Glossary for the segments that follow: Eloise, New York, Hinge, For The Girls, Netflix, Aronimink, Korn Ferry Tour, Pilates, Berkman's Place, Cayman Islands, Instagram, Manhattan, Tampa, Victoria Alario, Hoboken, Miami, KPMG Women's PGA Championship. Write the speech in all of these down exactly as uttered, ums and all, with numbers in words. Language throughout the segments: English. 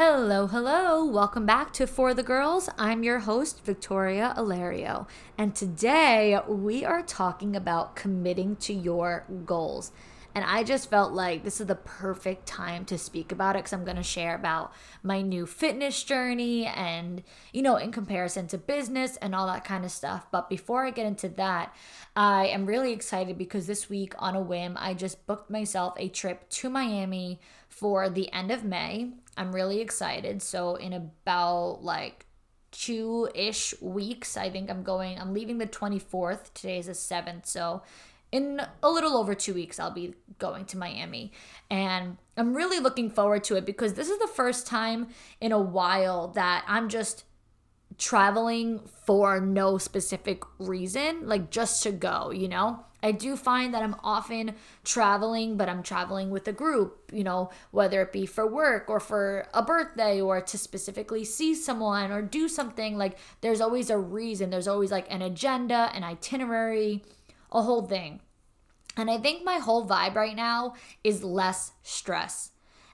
Hello, hello. Welcome back to For The Girls. I'm your host, Victoria Alario. And today we are talking about committing to your goals. And I just felt like this is the perfect time to speak about it because I'm going to share about my new fitness journey and, you know, in comparison to business and all that kind of stuff. But before I get into that, I am really excited because this week on a whim, I just booked myself a trip to Miami for the end of May. I'm really excited. So in about like two-ish weeks, I think I'm going, I'm leaving the twenty-fourth. Today is the seventh. So in a little over two weeks, I'll be going to Miami, and I'm really looking forward to it because this is the first time in a while that I'm just traveling for no specific reason, like just to go, you know? I do find that I'm often traveling, but I'm traveling with a group, you know, whether it be for work or for a birthday or to specifically see someone or do something. Like there's always a reason. There's always like an agenda, an itinerary, a whole thing. And I think my whole vibe right now is less stress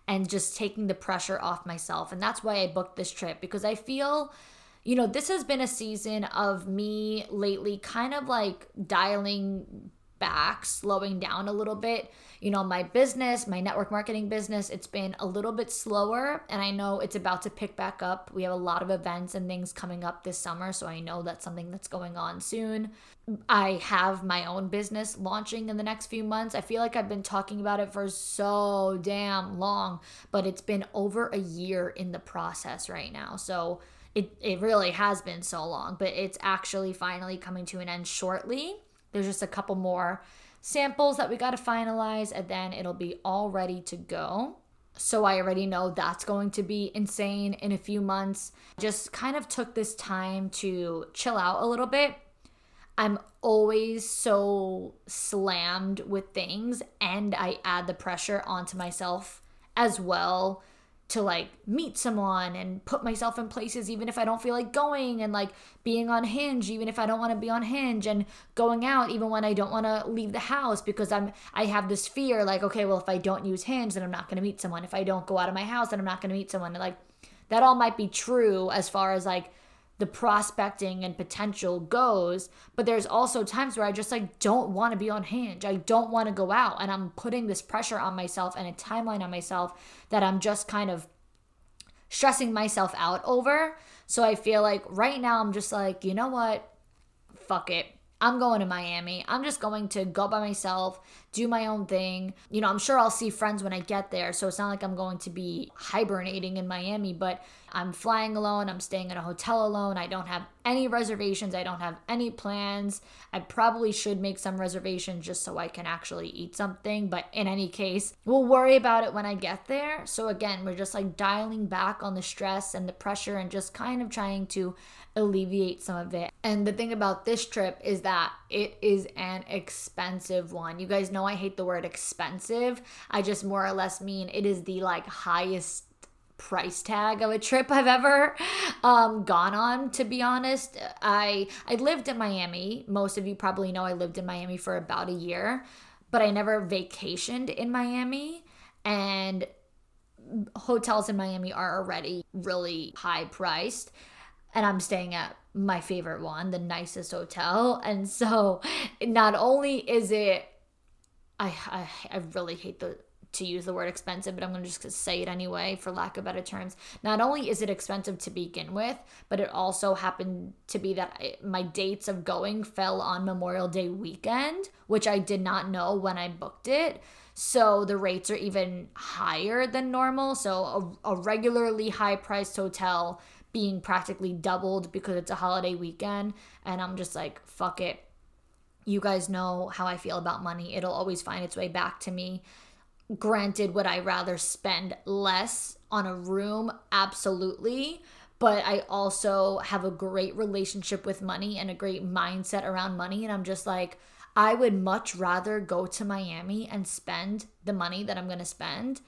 and just taking the pressure off myself. And that's why I booked this trip, because I feel, you know, this has been a season of me lately kind of like dialing back, slowing down a little bit. You know, my business, my network marketing business, it's been a little bit slower, and I know it's about to pick back up. We have a lot of events and things coming up this summer, so I know that's something that's going on soon. I have my own business launching in the next few months. I feel like I've been talking about it for so damn long, but it's been over a year in the process right now. So it, it really has been so long, but it's actually finally coming to an end shortly. There's just a couple more samples that we got to finalize, and then it'll be all ready to go. So I already know that's going to be insane in a few months. Just kind of took this time to chill out a little bit. I'm always so slammed with things, and I add the pressure onto myself as well to like meet someone and put myself in places even if I don't feel like going, and like being on Hinge even if I don't want to be on Hinge, and going out even when I don't want to leave the house because I'm I have this fear like, okay, well, if I don't use Hinge, then I'm not going to meet someone. If I don't go out of my house, then I'm not going to meet someone. And like that all might be true as far as like the prospecting and potential goes, but there's also times where I just like don't want to be on Hinge. I don't want to go out, and I'm putting this pressure on myself and a timeline on myself that I'm just kind of stressing myself out over. So I feel like right now I'm just like, you know what? Fuck it. I'm going to Miami. I'm just going to go by myself, do my own thing. You know, I'm sure I'll see friends when I get there. So it's not like I'm going to be hibernating in Miami, but I'm flying alone. I'm staying in a hotel alone. I don't have any reservations. I don't have any plans. I probably should make some reservations just so I can actually eat something. But in any case, we'll worry about it when I get there. So again, we're just like dialing back on the stress and the pressure and just kind of trying to alleviate some of it. And the thing about this trip is that it is an expensive one. You guys know I hate the word expensive. I just more or less mean it is the like highest price tag of a trip I've ever um, gone on, to be honest. I I lived in Miami. Most of you probably know I lived in Miami for about a year, but I never vacationed in Miami, and hotels in Miami are already really high priced. And I'm staying at my favorite one, the nicest hotel. And so not only is it, I I, I really hate the, to use the word expensive, but I'm going to just say it anyway for lack of better terms. Not only is it expensive to begin with, but it also happened to be that I, my dates of going fell on Memorial Day weekend, which I did not know when I booked it. So the rates are even higher than normal. So a, a regularly high-priced hotel being practically doubled because it's a holiday weekend, and I'm just like, fuck it. You guys know how I feel about money. It'll always find its way back to me. Granted, would I rather spend less on a room? Absolutely. But I also have a great relationship with money and a great mindset around money, and I'm just like, I would much rather go to Miami and spend the money that I'm gonna spend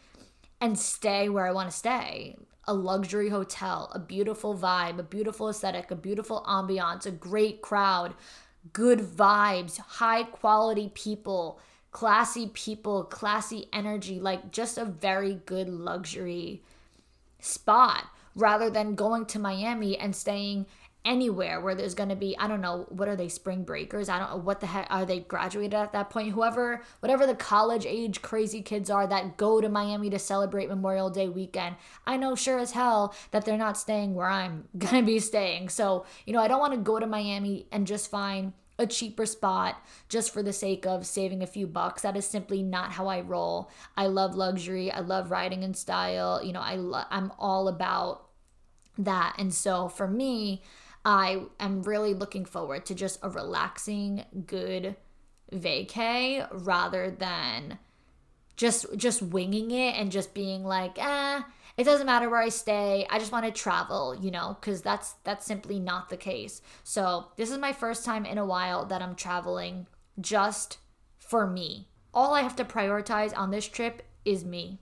and stay where I wanna stay. A luxury hotel, a beautiful vibe, a beautiful aesthetic, a beautiful ambiance, a great crowd, good vibes, high quality people, classy people, classy energy, like just a very good luxury spot rather than going to Miami and staying anywhere where there's going to be, I don't know, what are they, spring breakers? I don't know, what the heck, are they graduated at that point? Whoever, whatever the college age crazy kids are that go to Miami to celebrate Memorial Day weekend, I know sure as hell that they're not staying where I'm going to be staying. So, you know, I don't want to go to Miami and just find a cheaper spot just for the sake of saving a few bucks. That is simply not how I roll. I love luxury. I love riding in style. You know, I lo- I'm all about that. And so for me, I am really looking forward to just a relaxing, good vacay rather than just just winging it and just being like, eh, it doesn't matter where I stay. I just want to travel, you know, because that's that's simply not the case. So this is my first time in a while that I'm traveling just for me. All I have to prioritize on this trip is me.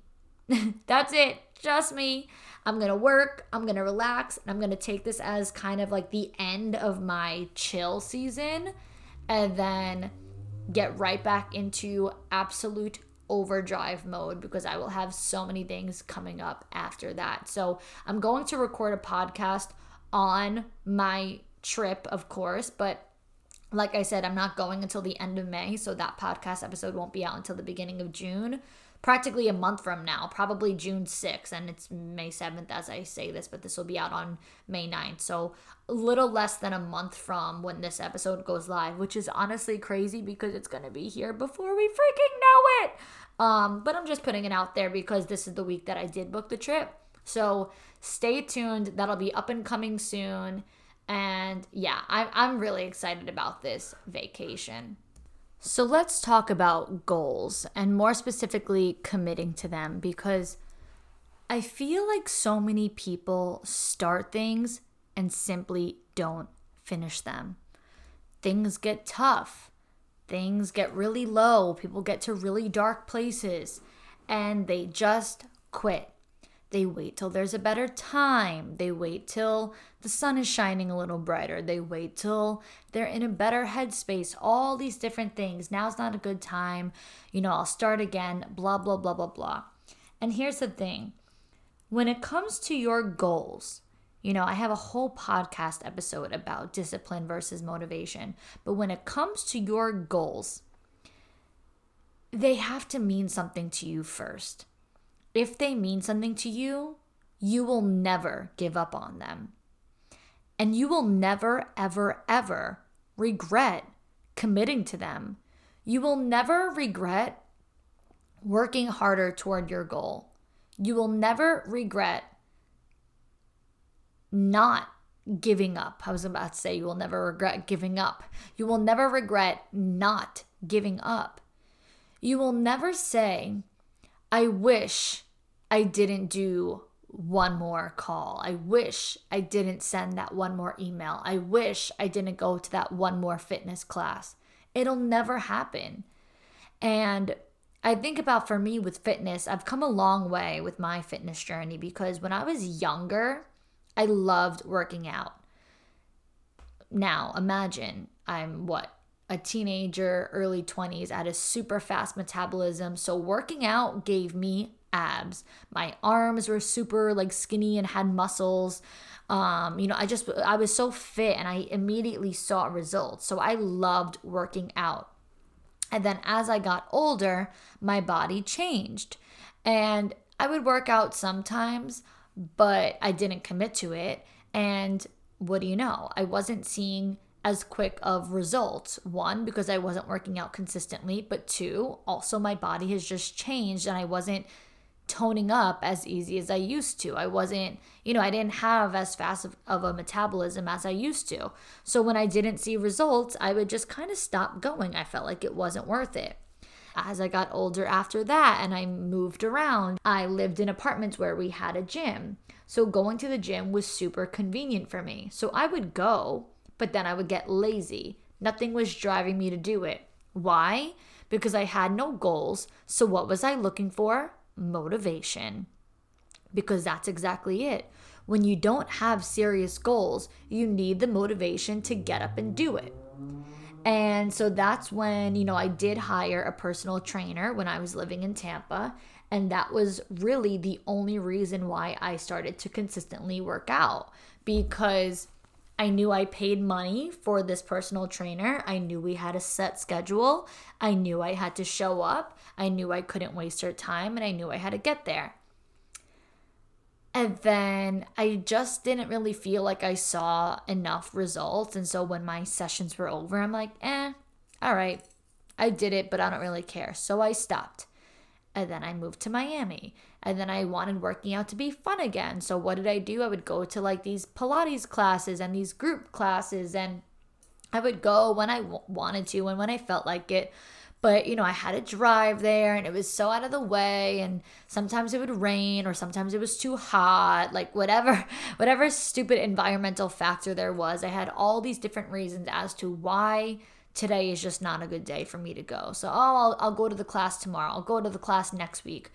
That's it. Just me. I'm going to work, I'm going to relax, and I'm going to take this as kind of like the end of my chill season and then get right back into absolute overdrive mode because I will have so many things coming up after that. So I'm going to record a podcast on my trip, of course, but like I said, I'm not going until the end of May, so that podcast episode won't be out until the beginning of June. Practically a month from now, probably June sixth, and it's May seventh as I say this, but this will be out on May ninth, so a little less than a month from when this episode goes live, which is honestly crazy because it's going to be here before we freaking know it, um, but I'm just putting it out there because this is the week that I did book the trip, so stay tuned, that'll be up and coming soon, and yeah, I- I'm really excited about this vacation. So let's talk about goals and more specifically committing to them because I feel like so many people start things and simply don't finish them. Things get tough. Things get really low. People get to really dark places and they just quit. They wait till there's a better time. They wait till the sun is shining a little brighter. They wait till they're in a better headspace. All these different things. Now's not a good time. You know, I'll start again. Blah, blah, blah, blah, blah. And here's the thing. When it comes to your goals, you know, I have a whole podcast episode about discipline versus motivation. But when it comes to your goals, they have to mean something to you first. If they mean something to you, you will never give up on them. And you will never, ever, ever regret committing to them. You will never regret working harder toward your goal. You will never regret not giving up. I was about to say you will never regret giving up. You will never regret not giving up. You will never say, I wish I didn't do one more call. I wish I didn't send that one more email. I wish I didn't go to that one more fitness class. It'll never happen. And I think about for me with fitness, I've come a long way with my fitness journey because when I was younger, I loved working out. Now, imagine I'm what? A teenager, early twenties, I had a super fast metabolism. So working out gave me abs. My arms were super like skinny and had muscles. Um, you know, I just, I was so fit and I immediately saw results. So I loved working out. And then as I got older, my body changed and I would work out sometimes, but I didn't commit to it. And what do you know? I wasn't seeing as quick of results. One, because I wasn't working out consistently, but two, also my body has just changed and I wasn't toning up as easy as I used to. I wasn't, you know, I didn't have as fast of, of a metabolism as I used to. So when I didn't see results, I would just kind of stop going. I felt like it wasn't worth it. As I got older after that and I moved around, I lived in apartments where we had a gym. So going to the gym was super convenient for me. So I would go, but then I would get lazy. Nothing was driving me to do it. Why? Because I had no goals. So what was I looking for? Motivation. Because that's exactly it. When you don't have serious goals, you need the motivation to get up and do it. And so that's when, you know, I did hire a personal trainer when I was living in Tampa. And that was really the only reason why I started to consistently work out, because I knew I paid money for this personal trainer. I knew we had a set schedule. I knew I had to show up. I knew I couldn't waste her time, and I knew I had to get there. And then I just didn't really feel like I saw enough results. And so when my sessions were over, I'm like, eh, all right, I did it, but I don't really care. So I stopped. And then I moved to Miami. And then I wanted working out to be fun again. So what did I do? I would go to like these Pilates classes and these group classes. And I would go when I w- wanted to and when I felt like it. But, you know, I had to drive there and it was so out of the way, and sometimes it would rain or sometimes it was too hot, like whatever, whatever stupid environmental factor there was. I had all these different reasons as to why today is just not a good day for me to go. So, oh, I'll, I'll go to the class tomorrow. I'll go to the class next week.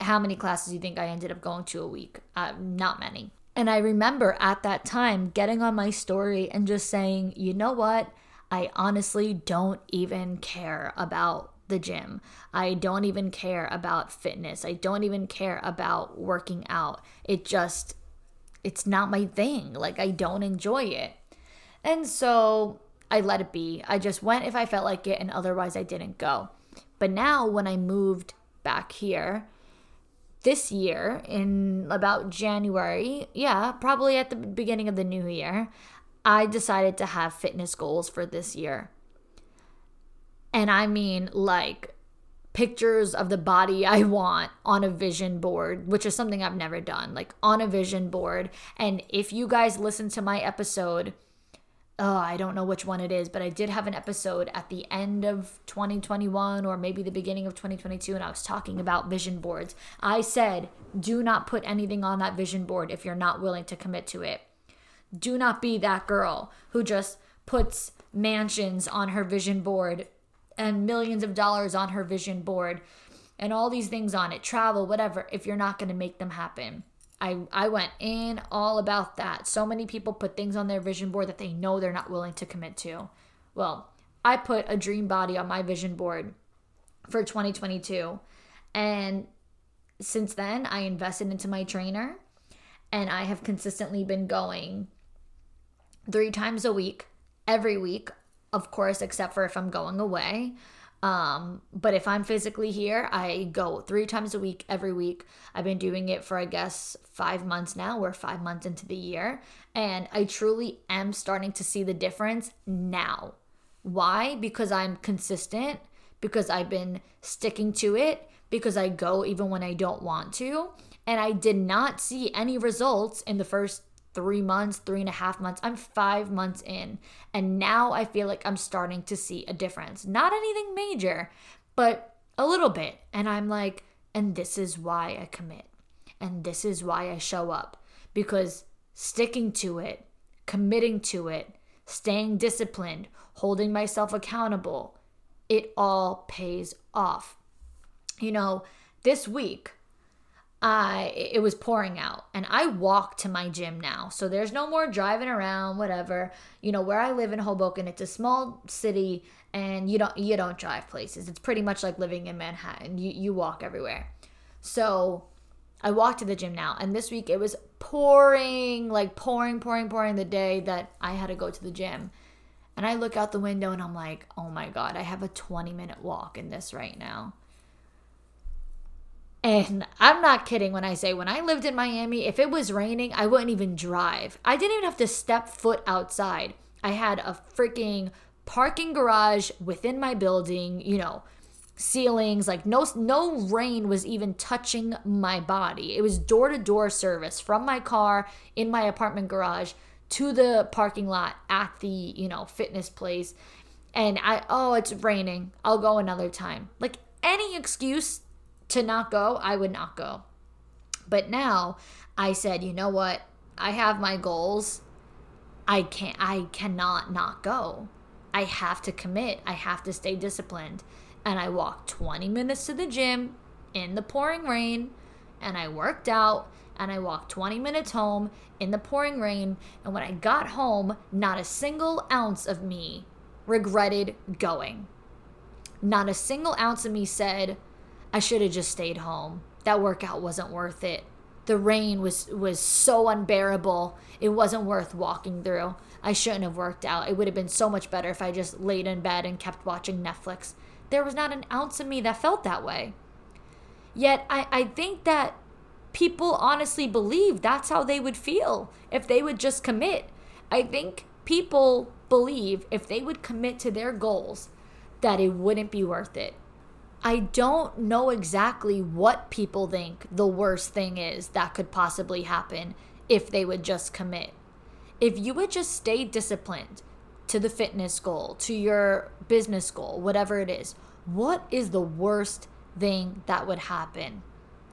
How many classes do you think I ended up going to a week? Uh, not many. And I remember at that time getting on my story and just saying, you know what? I honestly don't even care about the gym. I don't even care about fitness. I don't even care about working out. It just, it's not my thing. Like, I don't enjoy it. And so I let it be. I just went if I felt like it, and otherwise I didn't go. But now when I moved back here this year in about January, yeah, probably at the beginning of the new year, I decided to have fitness goals for this year. And I mean, like, pictures of the body I want on a vision board, which is something I've never done, like on a vision board. And if you guys listen to my episode, oh, I don't know which one it is, but I did have an episode at the end of twenty twenty-one or maybe the beginning of twenty twenty-two, and I was talking about vision boards. I said, do not put anything on that vision board if you're not willing to commit to it. Do not be that girl who just puts mansions on her vision board and millions of dollars on her vision board and all these things on it, travel, whatever, if you're not going to make them happen. I, I went in all about that. So many people put things on their vision board that they know they're not willing to commit to. Well, I put a dream body on my vision board for twenty twenty-two. And since then, I invested into my trainer, and I have consistently been going three times a week, every week, of course, except for if I'm going away. Um, but if I'm physically here, I go three times a week, every week. I've been doing it for, I guess, five months now. We're five months into the year. And I truly am starting to see the difference now. Why? Because I'm consistent, because I've been sticking to it, because I go even when I don't want to. And I did not see any results in the first three months, three and a half months. I'm five months in. And now I feel like I'm starting to see a difference. Not anything major, but a little bit. And I'm like, and this is why I commit. And this is why I show up. Because sticking to it, committing to it, staying disciplined, holding myself accountable, it all pays off. You know, this week, I it was pouring out, and I walk to my gym now. So there's no more driving around, whatever. You know, where I live in Hoboken, it's a small city, and you don't you don't drive places. It's pretty much like living in Manhattan. You you walk everywhere. So I walk to the gym now, and this week it was pouring, like pouring, pouring, pouring the day that I had to go to the gym. And I look out the window and I'm like, "Oh my God, I have a twenty-minute walk in this right now." And I'm not kidding when I say when I lived in Miami, if it was raining, I wouldn't even drive. I didn't even have to step foot outside. I had a freaking parking garage within my building, you know, ceilings, like no no rain was even touching my body. It was door-to-door service from my car in my apartment garage to the parking lot at the, you know, fitness place. And I, oh, it's raining. I'll go another time. Like any excuse to not go, I would not go. But now I said, you know what? I have my goals. I can't, I cannot not go. I have to commit. I have to stay disciplined. And I walked twenty minutes to the gym in the pouring rain, and I worked out, and I walked twenty minutes home in the pouring rain. And when I got home, not a single ounce of me regretted going. Not a single ounce of me said, I should have just stayed home. That workout wasn't worth it. The rain was, was so unbearable. It wasn't worth walking through. I shouldn't have worked out. It would have been so much better if I just laid in bed and kept watching Netflix. There was not an ounce of me that felt that way. Yet, I, I think that people honestly believe that's how they would feel if they would just commit. I think people believe if they would commit to their goals that it wouldn't be worth it. I don't know exactly what people think the worst thing is that could possibly happen if they would just commit. If you would just stay disciplined to the fitness goal, to your business goal, whatever it is, what is the worst thing that would happen?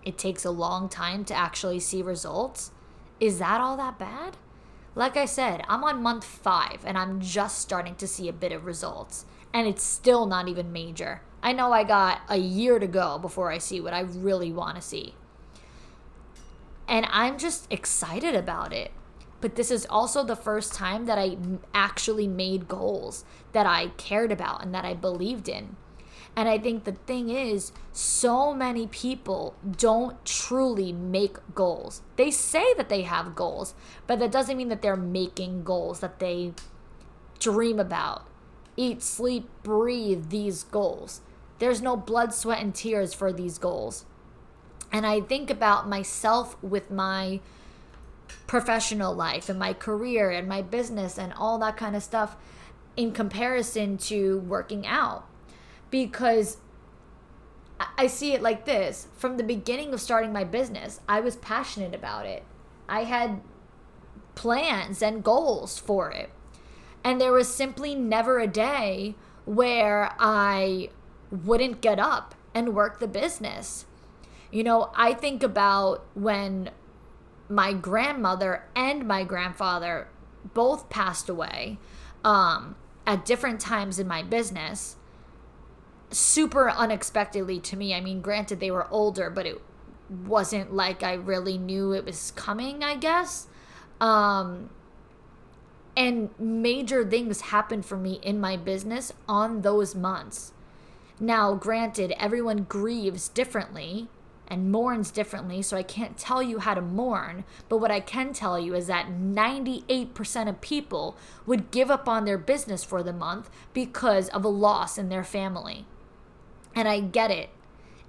It takes a long time to actually see results. Is that all that bad? Like I said, I'm on month five and I'm just starting to see a bit of results, and it's still not even major. I know I got a year to go before I see what I really want to see. And I'm just excited about it. But this is also the first time that I actually made goals that I cared about and that I believed in. And I think the thing is, so many people don't truly make goals. They say that they have goals, but that doesn't mean that they're making goals that they dream about. Eat, sleep, breathe these goals. There's no blood, sweat, and tears for these goals. And I think about myself with my professional life and my career and my business and all that kind of stuff in comparison to working out, because I see it like this. From the beginning of starting my business, I was passionate about it. I had plans and goals for it. And there was simply never a day where I wouldn't get up and work the business. You know, I think about when my grandmother and my grandfather both passed away um, at different times in my business, super unexpectedly to me. I mean, granted, they were older, but it wasn't like I really knew it was coming, I guess. Um, and major things happened for me in my business on those months. Now, granted, everyone grieves differently and mourns differently, so I can't tell you how to mourn, but what I can tell you is that ninety-eight percent of people would give up on their business for the month because of a loss in their family. And I get it.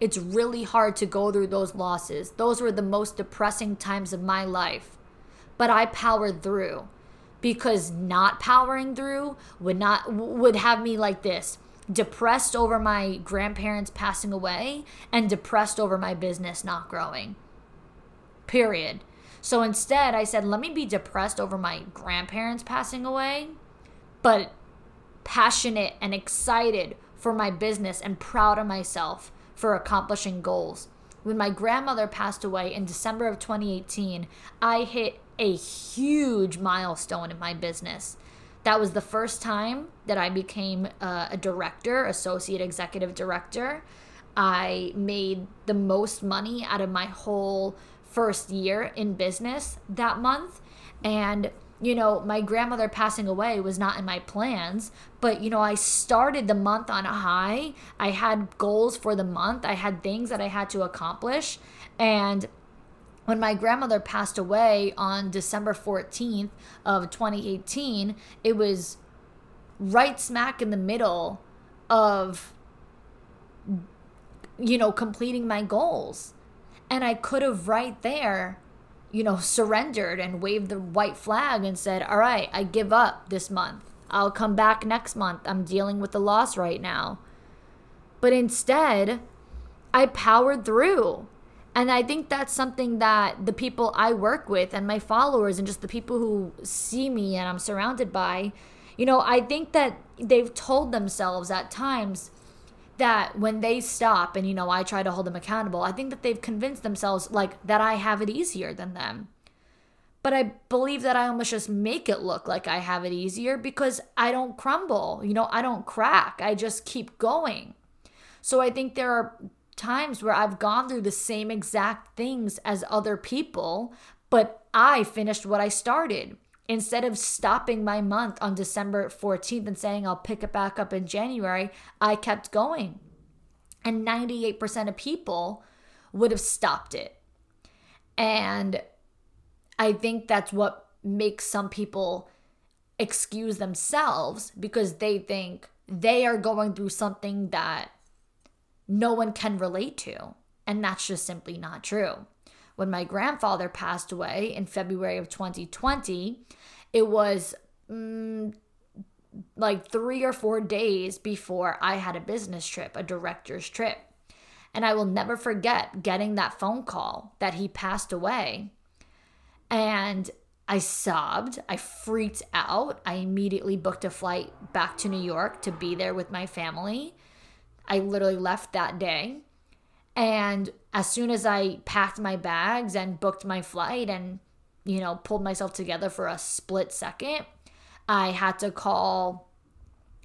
It's really hard to go through those losses. Those were the most depressing times of my life. But I powered through, because not powering through would not would have me like this. Depressed over my grandparents passing away and depressed over my business not growing. Period. So instead, I said, let me be depressed over my grandparents passing away, but passionate and excited for my business and proud of myself for accomplishing goals. When my grandmother passed away in December of twenty eighteen, I hit a huge milestone in my business. That was the first time that I became uh, a director, associate executive director. I made the most money out of my whole first year in business that month. And, you know, my grandmother passing away was not in my plans, but, you know, I started the month on a high. I had goals for the month. I had things that I had to accomplish. And when my grandmother passed away on December fourteenth of twenty eighteen, it was right smack in the middle of, you know, completing my goals. And I could have right there, you know, surrendered and waved the white flag and said, all right, I give up this month. I'll come back next month. I'm dealing with the loss right now. But instead, I powered through. And I think that's something that the people I work with and my followers and just the people who see me and I'm surrounded by, you know, I think that they've told themselves at times that when they stop and, you know, I try to hold them accountable, I think that they've convinced themselves like that I have it easier than them. But I believe that I almost just make it look like I have it easier because I don't crumble, you know, I don't crack. I just keep going. So I think there are times where I've gone through the same exact things as other people, but I finished what I started. Instead of stopping my month on December fourteenth and saying I'll pick it back up in January, I kept going. And ninety-eight percent of people would have stopped it. And I think that's what makes some people excuse themselves, because they think they are going through something that no one can relate to. And that's just simply not true. When my grandfather passed away in February of twenty twenty, it was mm, like three or four days before I had a business trip, a director's trip. And I will never forget getting that phone call that he passed away. And I sobbed. I freaked out. I immediately booked a flight back to New York to be there with my family. I literally left that day. And as soon as I packed my bags and booked my flight and, you know, pulled myself together for a split second, I had to call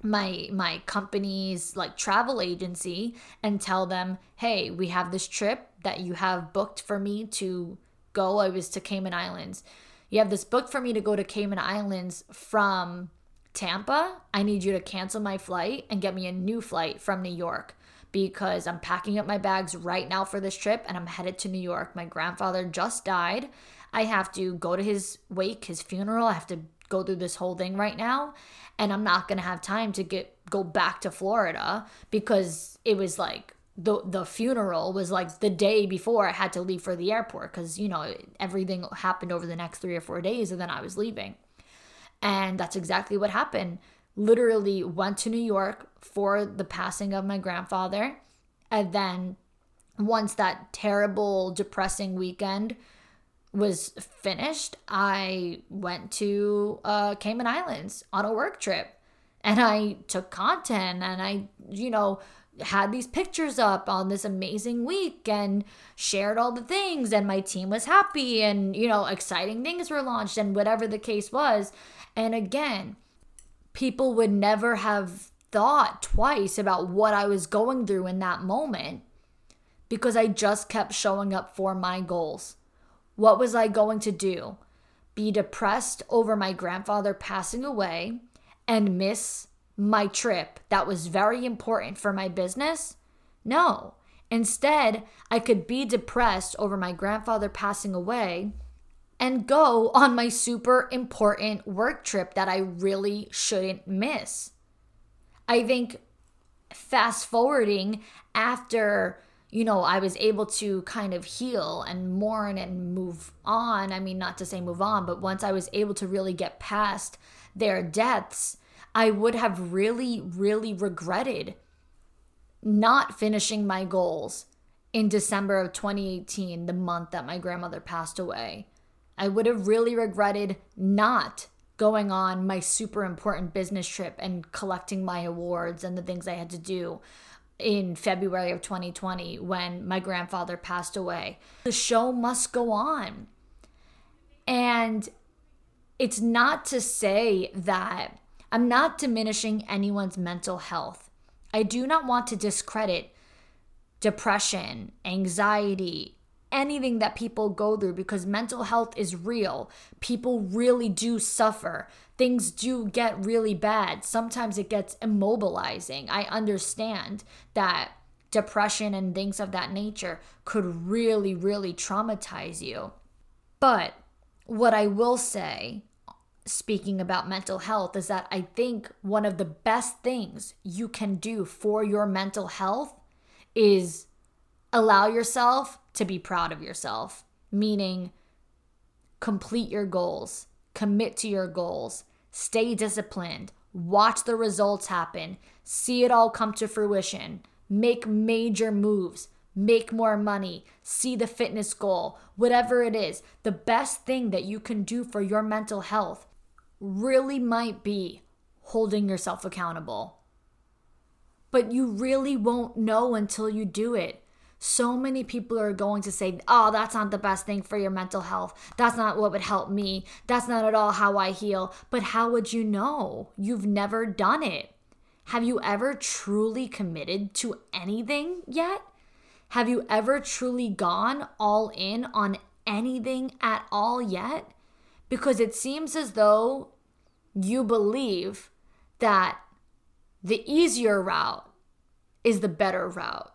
my my company's like travel agency and tell them, hey, we have this trip that you have booked for me to go. I was to Cayman Islands. You have this booked for me to go to Cayman Islands from Tampa. I need you to cancel my flight and get me a new flight from New York, because I'm packing up my bags right now for this trip and I'm headed to New York. My grandfather just died. I have to go to his wake, his funeral. I have to go through this whole thing right now, and I'm not going to have time to get go back to Florida, because it was like the the funeral was like the day before I had to leave for the airport, because, you know, everything happened over the next three or four days and then I was leaving. And that's exactly what happened. Literally went to New York for the passing of my grandfather, and then once that terrible, depressing weekend was finished, I went to uh, Cayman Islands on a work trip, and I took content and I, you know, had these pictures up on this amazing week and shared all the things, and my team was happy, and, you know, exciting things were launched and whatever the case was. And again, people would never have thought twice about what I was going through in that moment, because I just kept showing up for my goals. What was I going to do? Be depressed over my grandfather passing away and miss my trip that was very important for my business? No. Instead, I could be depressed over my grandfather passing away and go on my super important work trip that I really shouldn't miss. I think fast forwarding after, you know, I was able to kind of heal and mourn and move on. I mean, not to say move on, but once I was able to really get past their deaths, I would have really, really regretted not finishing my goals in December of twenty eighteen, the month that my grandmother passed away. I would have really regretted not going on my super important business trip and collecting my awards and the things I had to do in February of twenty twenty when my grandfather passed away. The show must go on. And it's not to say that I'm not diminishing anyone's mental health. I do not want to discredit depression, anxiety, anything that people go through, because mental health is real. People really do suffer. Things do get really bad. Sometimes it gets immobilizing. I understand that depression and things of that nature could really, really traumatize you. But what I will say, speaking about mental health, is that I think one of the best things you can do for your mental health is allow yourself to be proud of yourself, meaning complete your goals, commit to your goals, stay disciplined, watch the results happen, see it all come to fruition, make major moves, make more money, see the fitness goal, whatever it is. The best thing that you can do for your mental health really might be holding yourself accountable. But you really won't know until you do it. So many people are going to say, oh, that's not the best thing for your mental health. That's not what would help me. That's not at all how I heal. But how would you know? You've never done it. Have you ever truly committed to anything yet? Have you ever truly gone all in on anything at all yet? Because it seems as though you believe that the easier route is the better route.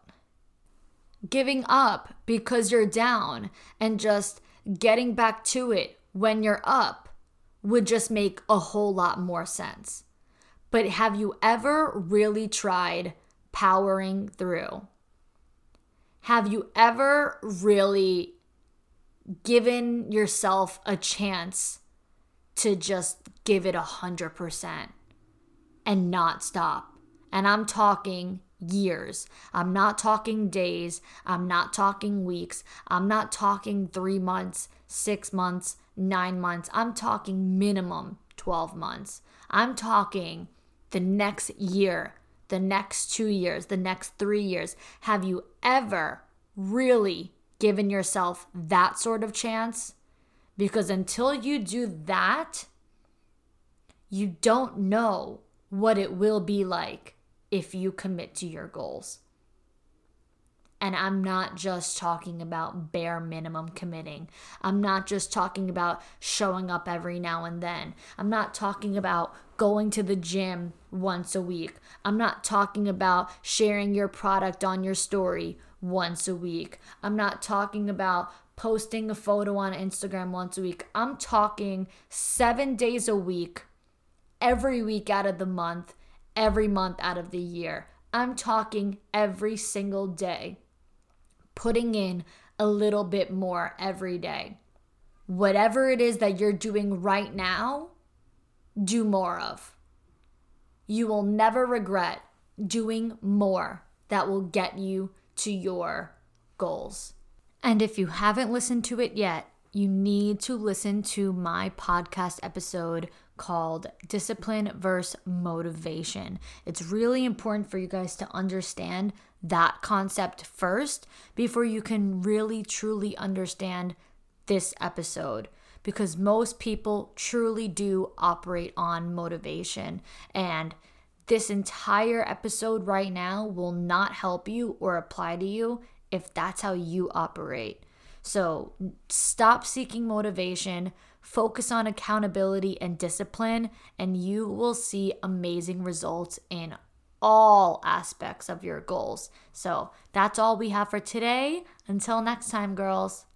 giving up because you're down and just getting back to it when you're up would just make a whole lot more sense. But have you ever really tried powering through? Have you ever really given yourself a chance to just give it one hundred percent and not stop? And I'm talking years. I'm not talking days. I'm not talking weeks. I'm not talking three months, six months, nine months. I'm talking minimum twelve months. I'm talking the next year, the next two years, the next three years. Have you ever really given yourself that sort of chance? Because until you do that, you don't know what it will be like if you commit to your goals. And I'm not just talking about bare minimum committing. I'm not just talking about showing up every now and then. I'm not talking about going to the gym once a week. I'm not talking about sharing your product on your story once a week. I'm not talking about posting a photo on Instagram once a week. I'm talking seven days a week, every week out of the month, every month out of the year. I'm talking every single day, putting in a little bit more every day. Whatever it is that you're doing right now, do more of. You will never regret doing more that will get you to your goals. And if you haven't listened to it yet, you need to listen to my podcast episode called Discipline versus Motivation. It's really important for you guys to understand that concept first before you can really truly understand this episode, because most people truly do operate on motivation, and this entire episode right now will not help you or apply to you if that's how you operate. So stop seeking motivation, focus on accountability and discipline, and you will see amazing results in all aspects of your goals. So that's all we have for today. Until next time, girls.